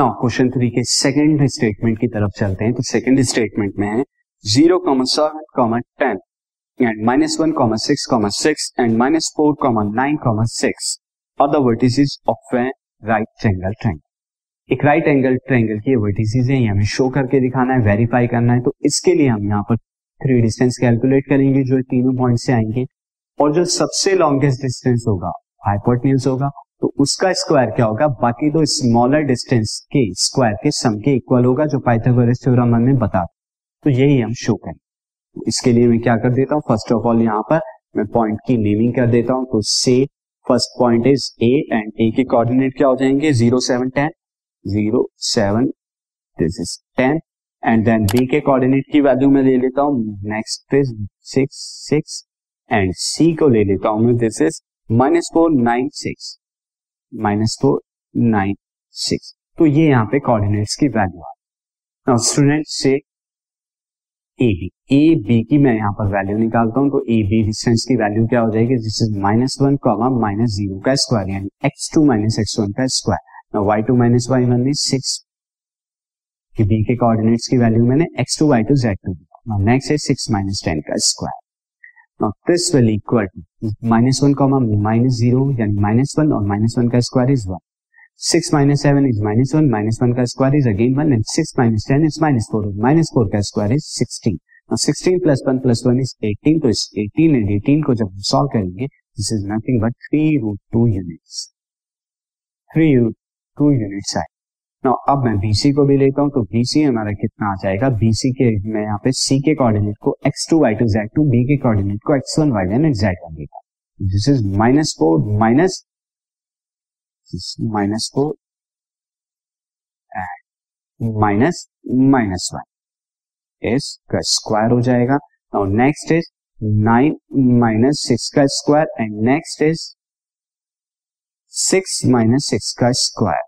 Now question 3 के second statement की तरफ चलते हैं। तो सेकंड स्टेटमेंट में है 0,7,10 एंड -1,6,6 एंड -4,9,6 और the vertices of a right angle triangle. एक राइट एंगल ट्रायंगल के वर्टिसेस हैं, ये हमें शो करके दिखाना है, वेरीफाई करना है। तो इसके लिए हम यहाँ पर 3 डिस्टेंस कैलकुलेट करेंगे जो तीनों पॉइंट से आएंगे, और जो सबसे लॉन्गेस्ट डिस्टेंस होगा हाइपोटेन्यूज होगा, तो उसका स्क्वायर क्या होगा, बाकी दो स्मॉलर डिस्टेंस के स्क्वायर के सम के इक्वल होगा जो पाइथागोरस थ्योरम हमें बता, तो यही हम शो करें। तो इसके लिए मैं क्या कर देता हूँ, फर्स्ट ऑफ ऑल यहाँ पर मैं पॉइंट की नेमिंग कर देता हूँ। तो से first point is A and A के कोऑर्डिनेट क्या हो जाएंगे 0,7,10 this is 10 and then B के कोऑर्डिनेट की वैल्यू मैं ले लेता हूँ, नेक्स्ट इज 6,6 एंड सी को ले लेता हूँ मैं, दिस इज -4,9,6। तो ये यहाँ पे कोऑर्डिनेट्स की वैल्यू आ गई। नाउ स्टूडेंट से ए बी की मैं यहाँ पर वैल्यू निकालता हूँ, तो ए बी डिस्टेंस की वैल्यू क्या हो जाएगी, दिस इज -1, -0 का स्क्वायर यानी x2 -x1 का square. Now y2 -y1 is 6 कि बी के कोऑर्डिनेट्स की वैल्यू मैंने x2 y2 z2 दिया। नाउ नेक्स्ट इज 6 -10 का square. Now, this will equal to -1, -0 यानी -1 और -1 का स्क्वायर इज 1। 6 -7 इज -1, -1 का square is again 1 and 6 -10 is -4 और -4 का स्क्वायर इज 16। Now, 16 +1 +1 इज 18, तो इस 18 एंड 18 को जब सॉल्व करेंगे this is nothing but 3√2 units. 3√2 units आए। Now, अब मैं BC को भी लेता हूँ, तो BC हमारा कितना आ जाएगा, BC के मैं यहाँ पे C के कोऑर्डिनेट को x2 y2 z2, B के कोऑर्डिनेट को x1 y1 and z1 लेगा। दिस इज -4 एंड -1 इस का स्क्वायर हो जाएगा। Now, नेक्स्ट इज 9 -6 का स्क्वायर एंड नेक्स्ट इज 6 -6 का स्क्वायर।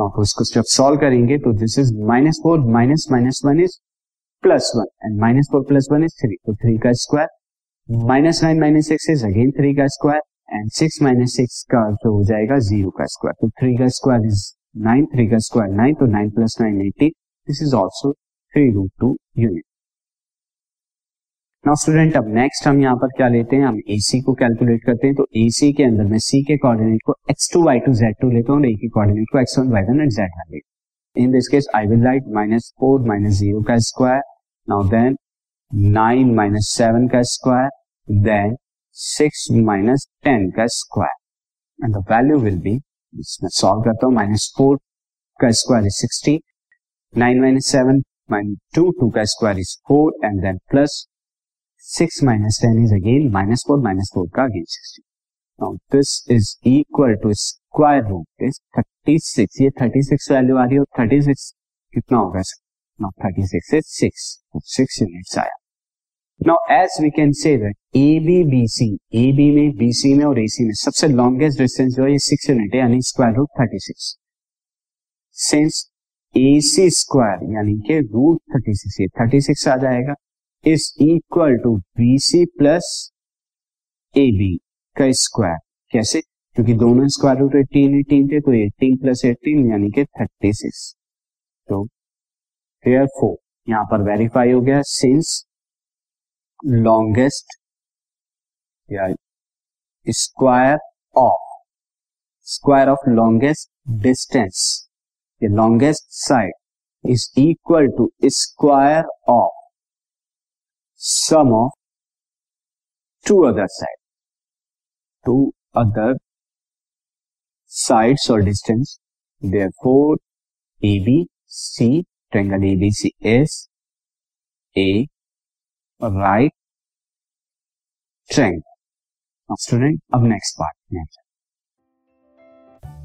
तो इसको जब सॉल्व करेंगे तो this is -4 -1 is +1 and -4 +1 is 3, तो 3 का स्क्वायर। -9 -6 इज अगेन 3 का स्क्वायर एंड 6 -6 का तो हो जाएगा 0 का स्क्वायर। तो 3 का स्क्वायर इज 9, 3 का स्क्वायर 9, तो 9 + 9 18। This is also 3√2 unit. Now student अब नेक्स्ट हम यहाँ पर क्या लेते हैं, हम AC को कैलकुलेट करते हैं। तो AC के अंदर मैं C के कोऑर्डिनेट को x2 y2 z2 लेता हूँ और A के कोऑर्डिनेट को x1 y1 एंड z1 लेता हूँ। In this case I will write -4 -0 का स्क्वायर, नाउ देन 9 -7 का स्क्वायर, देन 6 -10 का square and the value will be, इसमें सॉल्व करता हूँ, -4 का स्क्वायर इज 16, 9 -7 -2 का square is 4 and then plus 6 -10 is again -4 का again 16. Now this is equal to square root is 36. ये 36 वैल्यू आ रही है और 36 कितना होगा, now 36 is 6, तो 6 यूनिट्स आया। Now as we can say that AB में BC में और AC में सबसे लॉन्गेस्ट डिस्टेंस जो है ये 6 यूनिट है यानी square root 36। Since AC square यानी कि रूट 36 ये 36 आ जाएगा is equal to BC plus AB का स्क्वायर। कैसे, क्योंकि दोनों स्क्वायर रूट 18 थे, तो 18 + 18 यानी कि 36। तो देयरफॉर यहाँ पर वेरीफाई हो गया, सिंस लॉन्गेस्ट या स्क्वायर ऑफ लॉन्गेस्ट डिस्टेंस या longest side is equal to square of sum of two other sides और distance. Therefore ABC triangle ABC is a right triangle. Student अब नेक्स्ट पार्ट में।